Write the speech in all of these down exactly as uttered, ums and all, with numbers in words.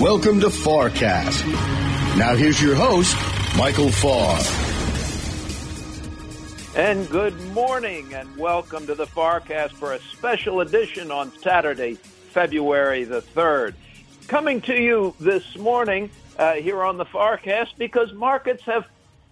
Welcome to Farrcast. Now here's your host, Michael Farr. And good morning and welcome to the Farrcast for a special edition on Saturday, February the third. Coming to you this morning uh, here on the Farrcast because markets have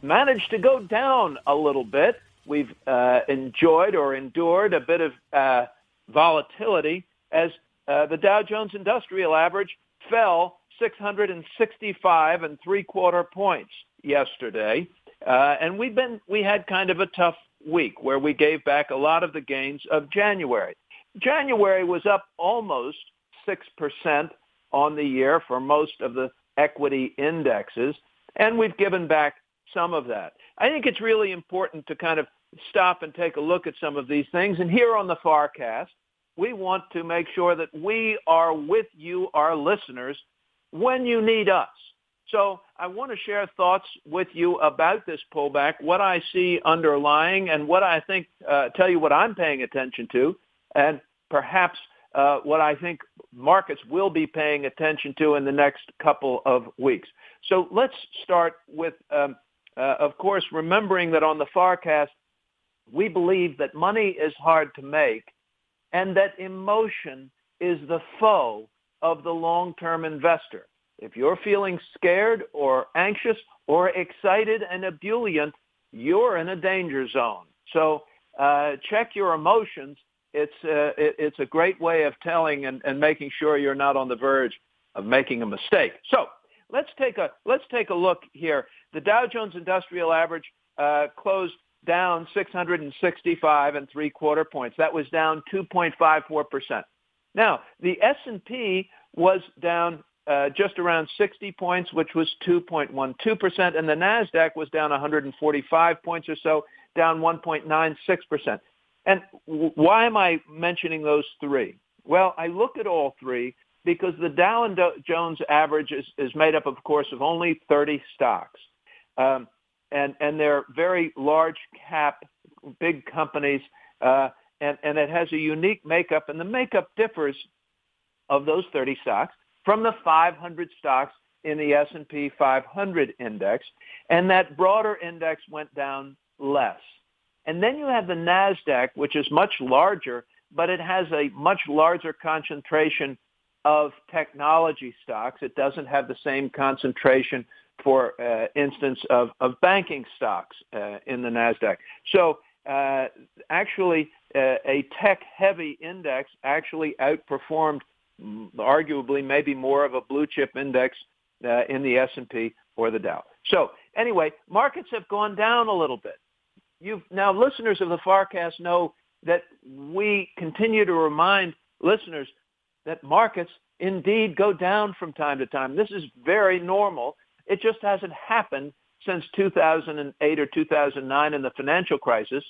managed to go down a little bit. We've uh, enjoyed or endured a bit of uh, volatility as uh, the Dow Jones Industrial Average fell six hundred sixty-five and three-quarter points yesterday. Uh, and we've been we had kind of a tough week where we gave back a lot of the gains of January. January was up almost six percent on the year for most of the equity indexes, and we've given back some of that. I think it's really important to kind of stop and take a look at some of these things. And here on the Farrcast, we want to make sure that we are with you, our listeners, when you need us. So I want to share thoughts with you about this pullback, what I see underlying, and what I think, uh, tell you what I'm paying attention to, and perhaps uh, what I think markets will be paying attention to in the next couple of weeks. So let's start with, um, uh, of course, remembering that on the Farrcast, we believe that money is hard to make and that emotion is the foe of the long-term investor. If you're feeling scared or anxious or excited and ebullient, you're in a danger zone. So uh, check your emotions. It's, uh, it, it's a great way of telling and, and making sure you're not on the verge of making a mistake. So let's take a, let's take a look here. The Dow Jones Industrial Average uh, closed down six hundred sixty-five and three-quarter points. That was down two point five four percent. Now, the S and P was down Uh, just around sixty points, which was two point one two percent, and the NASDAQ was down one hundred forty-five points or so, down one point nine six percent. And w- why am I mentioning those three? Well, I look at all three because the Dow and Do- Jones average is, is made up, of course, of only thirty stocks. Um, and, and they're very large cap, big companies, uh, and, and it has a unique makeup, and the makeup differs of those thirty stocks from the five hundred stocks in the S and P five hundred index, and that broader index went down less. And then you have the NASDAQ, which is much larger, but it has a much larger concentration of technology stocks. It doesn't have the same concentration, for uh, instance, of, of banking stocks uh, in the NASDAQ. So uh, actually, uh, a tech-heavy index actually outperformed arguably maybe more of a blue chip index uh, in the S and P or the Dow. So anyway, markets have gone down a little bit. You've, now, listeners of the Farrcast know that we continue to remind listeners that markets indeed go down from time to time. This is very normal. It just hasn't happened since two thousand eight or two thousand nine in the financial crisis,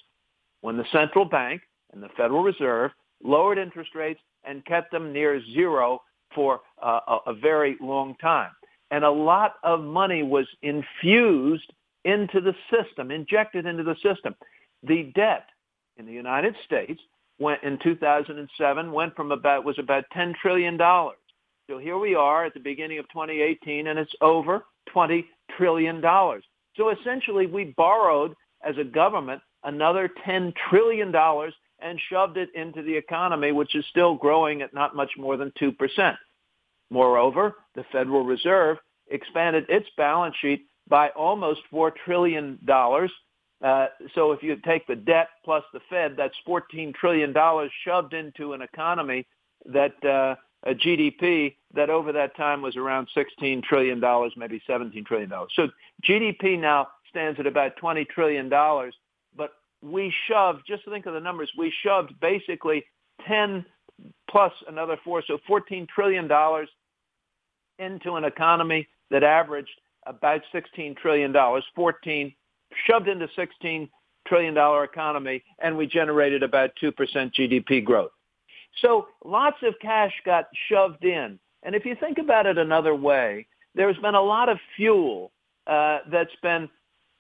when the central bank and the Federal Reserve lowered interest rates and kept them near zero for uh, a, a very long time. And a lot of money was infused into the system, injected into the system. The debt in the United States went in two thousand seven went from about was about ten trillion dollars. So here we are at the beginning of twenty eighteen, and it's over twenty trillion dollars. So essentially, we borrowed as a government another ten trillion dollars and shoved it into the economy, which is still growing at not much more than two percent. Moreover, the Federal Reserve expanded its balance sheet by almost four trillion dollars. Uh, so if you take the debt plus the Fed, that's fourteen trillion dollars shoved into an economy that uh, a G D P that over that time was around sixteen trillion dollars, maybe seventeen trillion dollars. So G D P now stands at about twenty trillion dollars, but we shoved, just think of the numbers, we shoved basically ten plus another four, so fourteen trillion dollars into an economy that averaged about sixteen trillion dollars, fourteen shoved into sixteen trillion dollars economy, and we generated about two percent G D P growth. So lots of cash got shoved in. And if you think about it another way, there's been a lot of fuel uh, that's been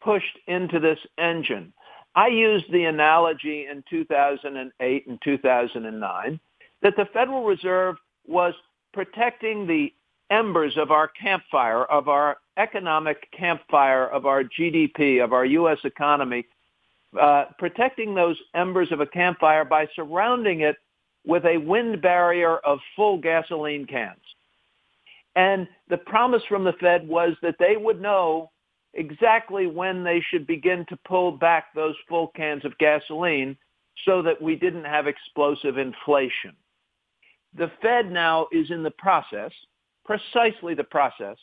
pushed into this engine. I used the analogy in two thousand eight and two thousand nine that the Federal Reserve was protecting the embers of our campfire, of our economic campfire, of our G D P, of our U S economy, uh, protecting those embers of a campfire by surrounding it with a wind barrier of full gasoline cans. And the promise from the Fed was that they would know exactly when they should begin to pull back those full cans of gasoline so that we didn't have explosive inflation. The Fed now is in the process, precisely the process,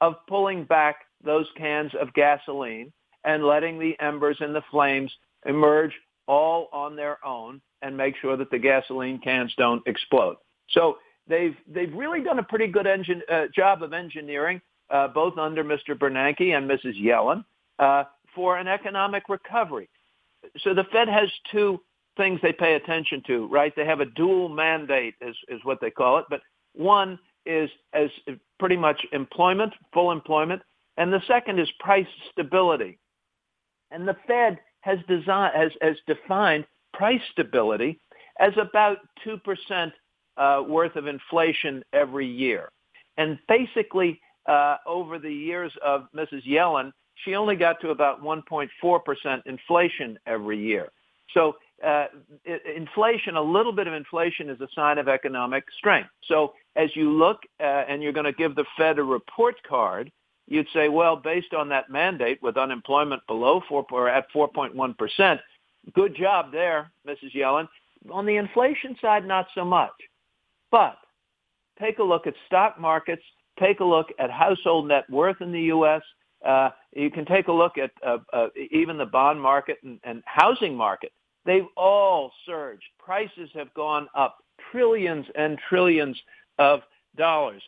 of pulling back those cans of gasoline and letting the embers and the flames emerge all on their own and make sure that the gasoline cans don't explode. So they've they've really done a pretty good engine, uh, job of engineering, uh, both under Mister Bernanke and Missus Yellen, uh, for an economic recovery. So the Fed has two things they pay attention to, right? They have a dual mandate, is, is what they call it. But one is as pretty much employment, full employment, and the second is price stability. And the Fed has designed, has, has defined price stability as about two percent uh, worth of inflation every year. And basically, uh, over the years of Missus Yellen, she only got to about one point four percent inflation every year. So uh, inflation, a little bit of inflation is a sign of economic strength. So as you look uh, and you're going to give the Fed a report card, you'd say, well, based on that mandate with unemployment below four or at four point one percent, good job there, Missus Yellen. On the inflation side, not so much. But take a look at stock markets. Take a look at household net worth in the U S. Uh, you can take a look at uh, uh, even the bond market and, and housing market. They've all surged. Prices have gone up trillions and trillions of dollars.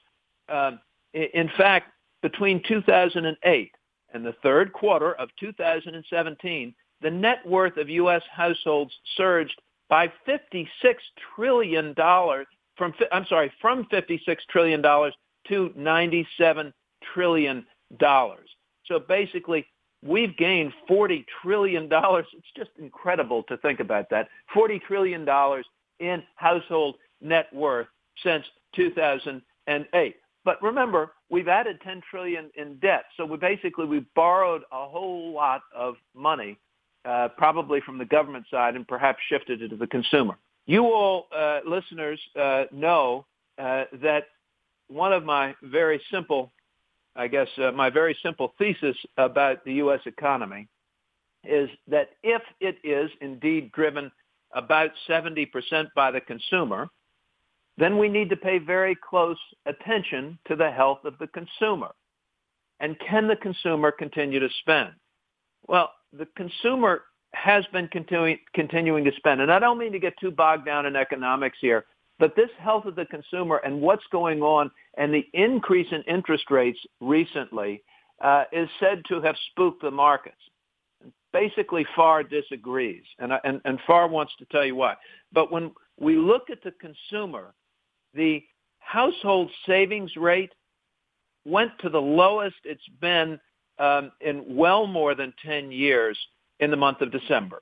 Uh, in fact, between two thousand eight and the third quarter of two thousand seventeen, the net worth of U S households surged by fifty-six trillion dollars from, I'm sorry, from fifty-six trillion dollars to ninety-seven trillion dollars. So basically, we've gained forty trillion dollars. It's just incredible to think about that. forty trillion dollars in household net worth since two thousand eight. But remember, we've added ten trillion dollars in debt. So we basically, we borrowed a whole lot of money, Uh, probably from the government side, and perhaps shifted it to the consumer. You all, uh, listeners, uh, know uh, that one of my very simple, I guess, uh, my very simple thesis about the U S economy is that if it is indeed driven about seventy percent by the consumer, then we need to pay very close attention to the health of the consumer. And can the consumer continue to spend? Well, the consumer has been continuing, continuing to spend. And I don't mean to get too bogged down in economics here, but this health of the consumer and what's going on and the increase in interest rates recently uh, is said to have spooked the markets. Basically, Farr disagrees, and, and, and Farr wants to tell you why. But when we look at the consumer, the household savings rate went to the lowest it's been Um, in well more than ten years in the month of December.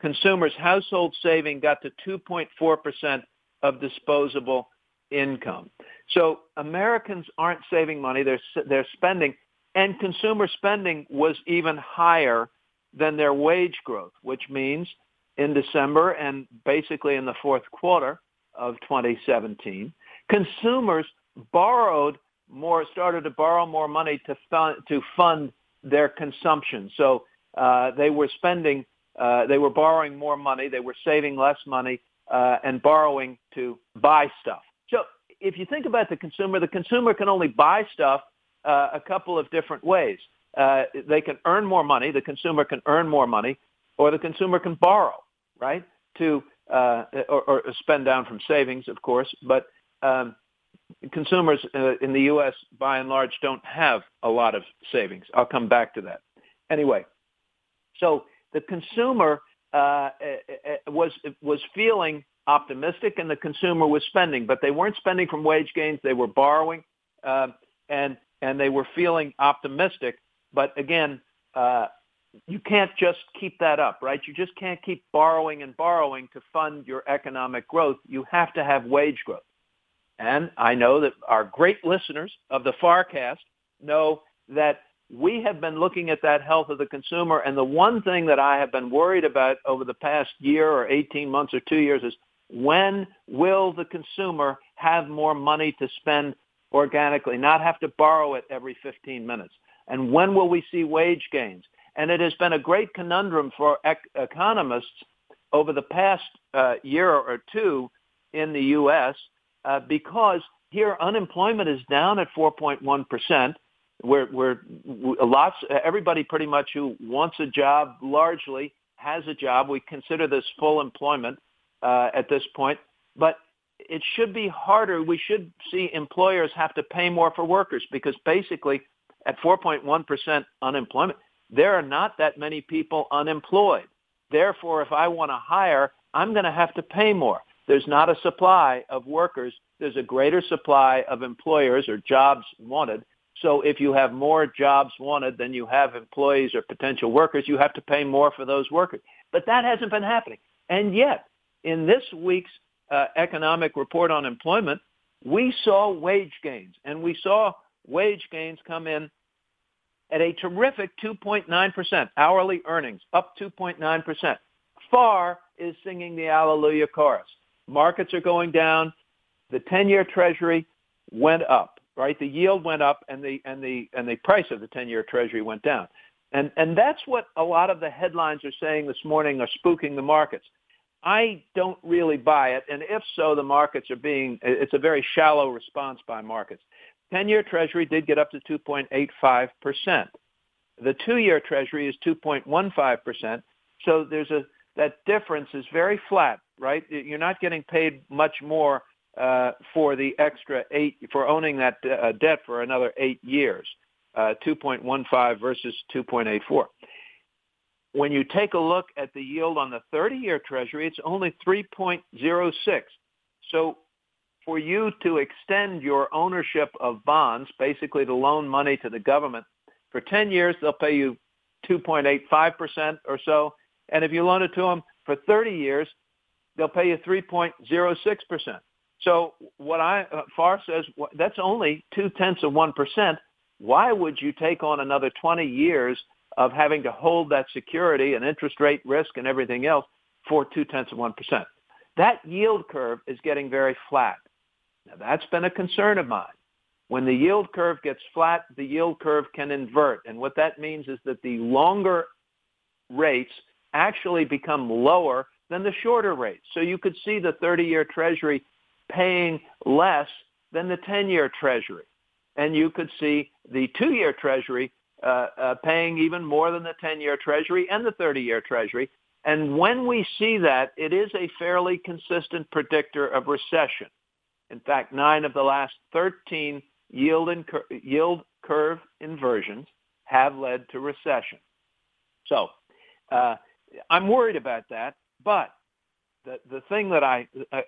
Consumers' household saving got to two point four percent of disposable income. So Americans aren't saving money, they're, they're spending, and consumer spending was even higher than their wage growth, which means in December and basically in the fourth quarter of twenty seventeen, consumers borrowed more, started to borrow more money to fund, to fund their consumption. So uh, they were spending, uh, they were borrowing more money, they were saving less money, uh, and borrowing to buy stuff. So if you think about the consumer, the consumer can only buy stuff uh, a couple of different ways. Uh, they can earn more money, the consumer can earn more money, or the consumer can borrow, right, to uh, or, or spend down from savings, of course, but um, consumers uh, in the U S, by and large, don't have a lot of savings. I'll come back to that. Anyway, so the consumer uh, was was feeling optimistic, and the consumer was spending, but they weren't spending from wage gains. They were borrowing, uh, and and they were feeling optimistic. But again, uh, you can't just keep that up, right? You just can't keep borrowing and borrowing to fund your economic growth. You have to have wage growth. And I know that our great listeners of the Farrcast know that we have been looking at that health of the consumer. And the one thing that I have been worried about over the past year or eighteen months or two years is, when will the consumer have more money to spend organically, not have to borrow it every fifteen minutes? And when will we see wage gains? And it has been a great conundrum for ec- economists over the past uh, year or two in the U S Uh, because here unemployment is down at four point one percent. We're, we're lots, everybody pretty much who wants a job largely has a job. We consider this full employment uh, at this point, but it should be harder. We should see employers have to pay more for workers, because basically at four point one percent unemployment, there are not that many people unemployed. Therefore, if I want to hire, I'm going to have to pay more. There's not a supply of workers. There's a greater supply of employers or jobs wanted. So if you have more jobs wanted than you have employees or potential workers, you have to pay more for those workers. But that hasn't been happening. And yet, in this week's uh, economic report on employment, we saw wage gains. And we saw wage gains come in at a terrific two point nine percent, hourly earnings, up two point nine percent. Farr is singing the Alleluia chorus. Markets are going down. The ten-year Treasury went up, right? The yield went up, and the and the and the price of the ten-year Treasury went down, and and that's what a lot of the headlines are saying this morning are spooking the markets. I don't really buy it, and if so, the markets are being it's a very shallow response by markets. Ten-year Treasury did get up to two point eight five percent. The two-year Treasury is two point one five percent. So there's a that difference is very flat. Right, you're not getting paid much more uh, for the extra eight for owning that uh, debt for another eight years. Uh, two point one five versus two point eight four. When you take a look at the yield on the thirty-year Treasury, it's only three point zero six. So, for you to extend your ownership of bonds, basically to loan money to the government for ten years, they'll pay you two point eight five percent or so, and if you loan it to them for thirty years. They'll pay you three point zero six percent. So what I uh, Farr says, well, that's only two-tenths of one percent. Why would you take on another twenty years of having to hold that security and interest rate risk and everything else for two-tenths of one percent? That yield curve is getting very flat. Now, that's been a concern of mine. When the yield curve gets flat, the yield curve can invert. And what that means is that the longer rates actually become lower than the shorter rates. So you could see the thirty-year Treasury paying less than the ten-year Treasury. And you could see the two-year Treasury uh, uh, paying even more than the ten-year Treasury and the thirty-year Treasury. And when we see that, it is a fairly consistent predictor of recession. In fact, nine of the last thirteen yield, and cur- yield curve inversions have led to recession. So uh, I'm worried about that. But the the thing that I,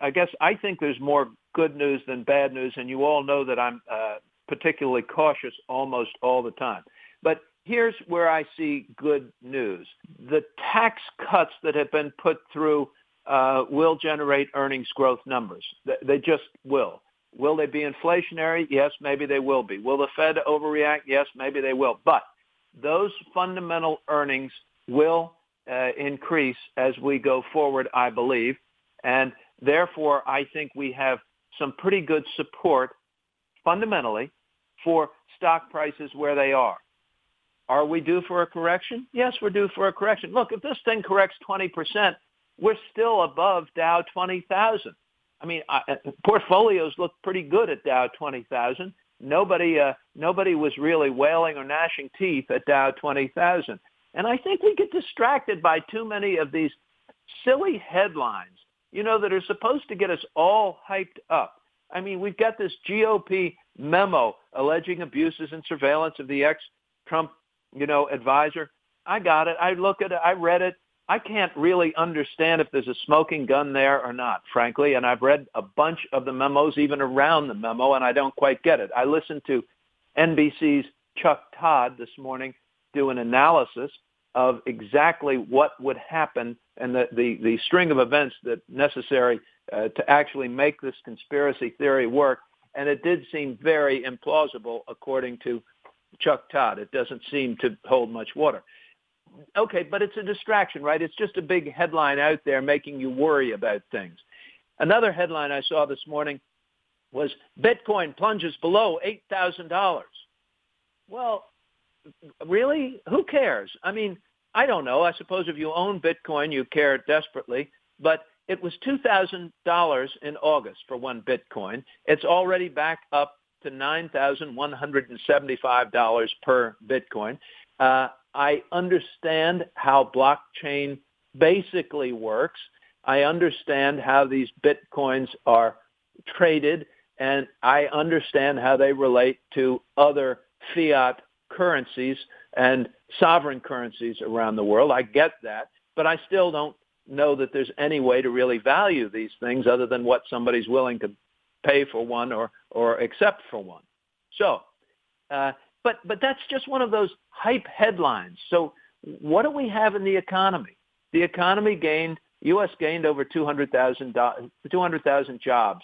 I guess I think there's more good news than bad news, and you all know that I'm uh, particularly cautious almost all the time. But here's where I see good news. The tax cuts that have been put through uh, will generate earnings growth numbers. They just will. Will they be inflationary? Yes, maybe they will be. Will the Fed overreact? Yes, maybe they will. But those fundamental earnings will Uh, increase as we go forward, I believe. And therefore, I think we have some pretty good support fundamentally for stock prices where they are. Are we due for a correction? Yes, we're due for a correction. Look, if this thing corrects twenty percent, we're still above Dow twenty thousand. I mean, I, portfolios look pretty good at Dow twenty thousand. Nobody, uh, nobody was really wailing or gnashing teeth at Dow twenty thousand. And I think we get distracted by too many of these silly headlines, you know, that are supposed to get us all hyped up. I mean, we've got this G O P memo alleging abuses and surveillance of the ex-Trump, you know, advisor. I got it. I look at it. I read it. I can't really understand if there's a smoking gun there or not, frankly. And I've read a bunch of the memos, even around the memo, and I don't quite get it. I listened to N B C's Chuck Todd this morning do an analysis of exactly what would happen and the, the, the string of events that necessary uh, to actually make this conspiracy theory work. And it did seem very implausible, according to Chuck Todd. It doesn't seem to hold much water. Okay, but it's a distraction, right? It's just a big headline out there making you worry about things. Another headline I saw this morning was Bitcoin plunges below eight thousand dollars. Well, really? Who cares? I mean, I don't know. I suppose if you own Bitcoin, you care desperately, but it was two thousand dollars in August for one Bitcoin. It's already back up to nine thousand one hundred seventy-five dollars per Bitcoin. Uh, I understand how blockchain basically works. I understand how these Bitcoins are traded, and I understand how they relate to other fiat currencies and sovereign currencies around the world. I get that, but I still don't know that there's any way to really value these things other than what somebody's willing to pay for one or or accept for one. So, uh, but but that's just one of those hype headlines. So what do we have in the economy? The economy gained, U S gained over two hundred thousand jobs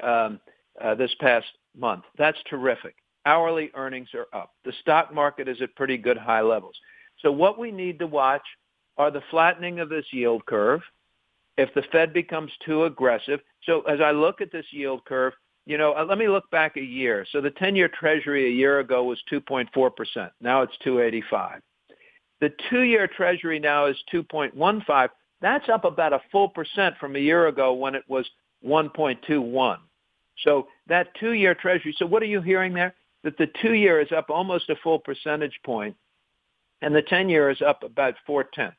um, uh, this past month. That's terrific. Hourly earnings are up. The stock market is at pretty good high levels. So what we need to watch are the flattening of this yield curve, if the Fed becomes too aggressive. So as I look at this yield curve, you know, let me look back a year. So the ten-year Treasury a year ago was two point four percent. Now it's two eighty-five. The two-year Treasury now is two point one five. That's up about a full percent from a year ago when it was one point two one. So that two-year Treasury, so what are you hearing there? That the two-year is up almost a full percentage point, and the ten-year is up about four-tenths.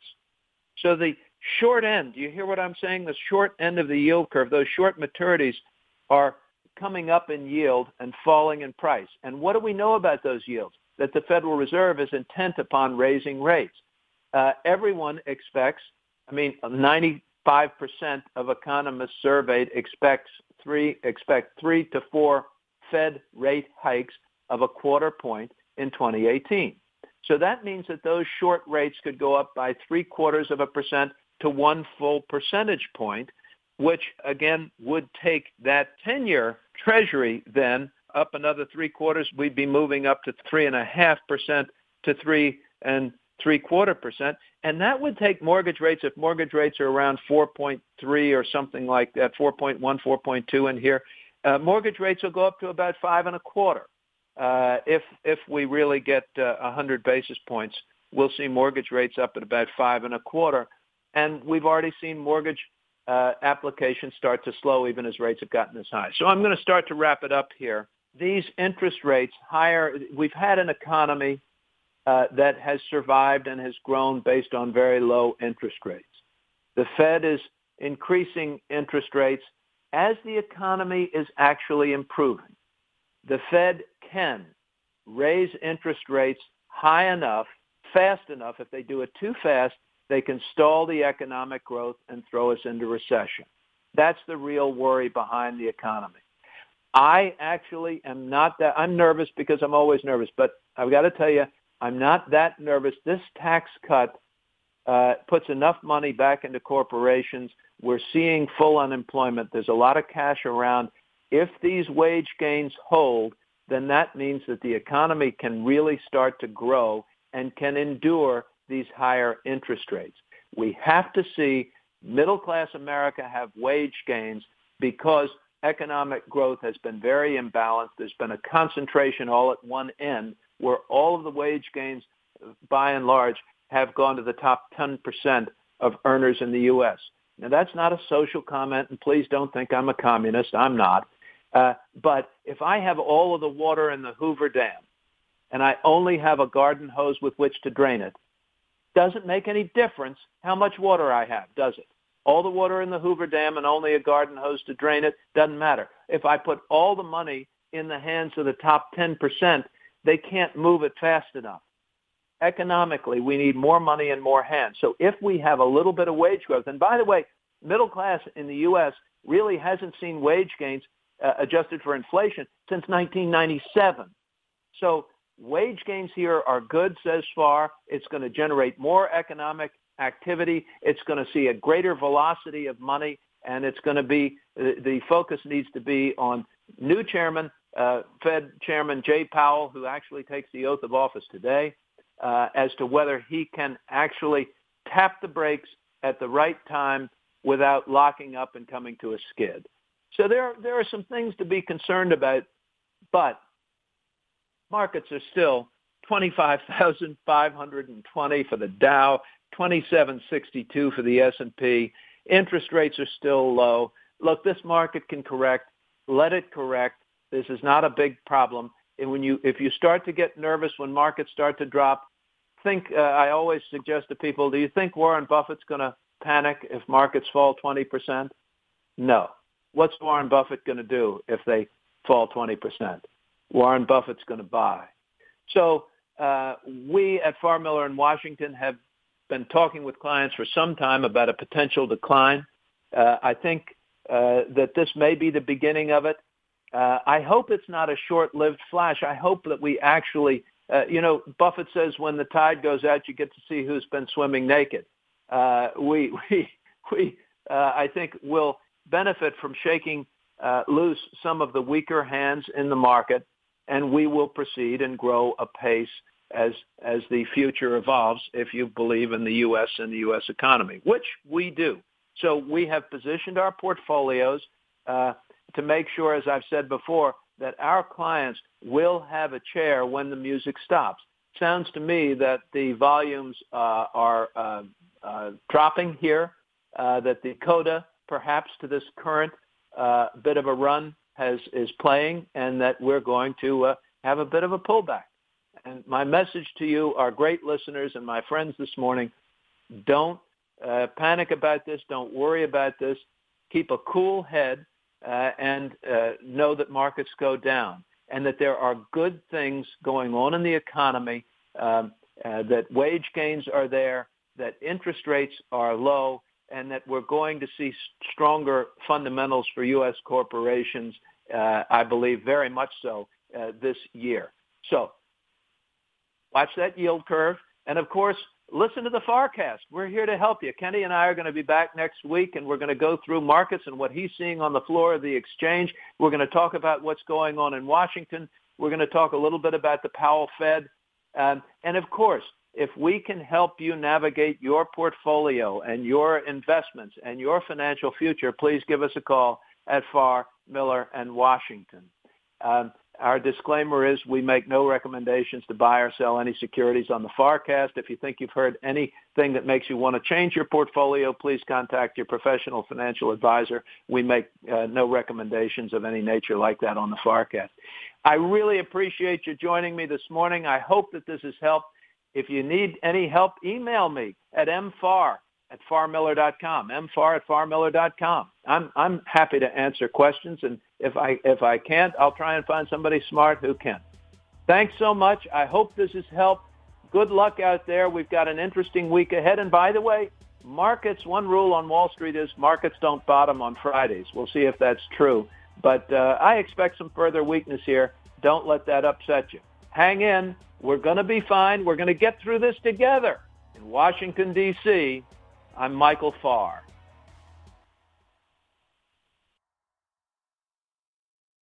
So the short end, you hear what I'm saying? The short end of the yield curve, those short maturities are coming up in yield and falling in price. And what do we know about those yields? That the Federal Reserve is intent upon raising rates. Uh, everyone expects, I mean, ninety-five percent of economists surveyed expects three, expect three to four Fed rate hikes of a quarter point in twenty eighteen. So that means that those short rates could go up by three quarters of a percent to one full percentage point, which again would take that ten-year Treasury then up another three quarters. We'd be moving up to three and a half percent to three and three quarter percent. And that would take mortgage rates, if mortgage rates are around four point three or something like that, four point one, four point two in here, uh, mortgage rates will go up to about five and a quarter. Uh, if if we really get uh, one hundred basis points, we'll see mortgage rates up at about five and a quarter. And we've already seen mortgage uh, applications start to slow even as rates have gotten this high. So I'm going to start to wrap it up here. These interest rates higher, we've had an economy uh, that has survived and has grown based on very low interest rates. The Fed is increasing interest rates as the economy is actually improving. The Fed can raise interest rates high enough, fast enough. If they do it too fast, they can stall the economic growth and throw us into recession. That's the real worry behind the economy. I actually am not that, I'm nervous because I'm always nervous, but I've got to tell you, I'm not that nervous. This tax cut uh, puts enough money back into corporations. We're seeing full unemployment. There's a lot of cash around. If these wage gains hold, then that means that the economy can really start to grow and can endure these higher interest rates. We have to see middle-class America have wage gains because economic growth has been very imbalanced. There's been a concentration all at one end where all of the wage gains, by and large, have gone to the top ten percent of earners in the U S. Now, that's not a social comment, and please don't think I'm a communist. I'm not. Uh, but if I have all of the water in the Hoover Dam and I only have a garden hose with which to drain it, doesn't make any difference how much water I have, does it? All the water in the Hoover Dam and only a garden hose to drain it, doesn't matter. If I put all the money in the hands of the top ten percent, they can't move it fast enough. Economically, we need more money and more hands. So if we have a little bit of wage growth, and by the way, middle class in the U S really hasn't seen wage gains Uh, adjusted for inflation since nineteen ninety-seven. So wage gains here are good, says Farr. It's going to generate more economic activity. It's going to see a greater velocity of money and it's going to be the, the focus needs to be on new chairman, uh, Fed Chairman Jay Powell, who actually takes the oath of office today, uh, as to whether he can actually tap the brakes at the right time without locking up and coming to a skid. So there, there are some things to be concerned about, but markets are still twenty-five thousand five hundred twenty for the Dow, twenty-seven sixty-two for the S and P. Interest rates are still low. Look, this market can correct. Let it correct. This is not a big problem. And when you, if you start to get nervous when markets start to drop, think. Uh, I always suggest to people, do you think Warren Buffett's going to panic if markets fall twenty percent? No. What's Warren Buffett going to do if they fall twenty percent? Warren Buffett's going to buy. So uh, we at Farr, Miller and Washington have been talking with clients for some time about a potential decline. Uh, I think uh, that this may be the beginning of it. Uh, I hope it's not a short-lived flash. I hope that we actually, uh, you know, Buffett says when the tide goes out, you get to see who's been swimming naked. Uh, we, we, we, uh, I think, will benefit from shaking uh, loose some of the weaker hands in the market, and we will proceed and grow apace as as the future evolves, if you believe in the U S and the U S economy, which we do. So we have positioned our portfolios uh, to make sure, as I've said before, that our clients will have a chair when the music stops. Sounds to me that the volumes uh, are uh, uh, dropping here, uh, that the coda, perhaps to this current uh, bit of a run, has is playing, and that we're going to uh, have a bit of a pullback. And my message to you, our great listeners and my friends this morning, don't uh, panic about this. Don't worry about this. Keep a cool head uh, and uh, know that markets go down and that there are good things going on in the economy, um, uh, that wage gains are there, that interest rates are low, and that we're going to see stronger fundamentals for U S corporations, uh, I believe very much so, uh, this year. So watch that yield curve. And, of course, listen to the Farrcast. We're here to help you. Kenny and I are going to be back next week, and we're going to go through markets and what he's seeing on the floor of the exchange. We're going to talk about what's going on in Washington. We're going to talk a little bit about the Powell Fed. Um, and, of course, if we can help you navigate your portfolio and your investments and your financial future, please give us a call at Farr, Miller, and Washington. Um, our disclaimer is we make no recommendations to buy or sell any securities on the Farrcast. If you think you've heard anything that makes you want to change your portfolio, please contact your professional financial advisor. We make uh, no recommendations of any nature like that on the Farrcast. I really appreciate you joining me this morning. I hope that this has helped. If you need any help, email me at m farr at farr miller dot com, m farr at farr miller dot com. I'm I'm happy to answer questions, and if I if I can't, I'll try and find somebody smart who can. Thanks so much. I hope this has helped. Good luck out there. We've got an interesting week ahead. And by the way, markets, one rule on Wall Street is markets don't bottom on Fridays. We'll see if that's true. But uh, I expect some further weakness here. Don't let that upset you. Hang in. We're going to be fine. We're going to get through this together. In Washington, D C, I'm Michael Farr.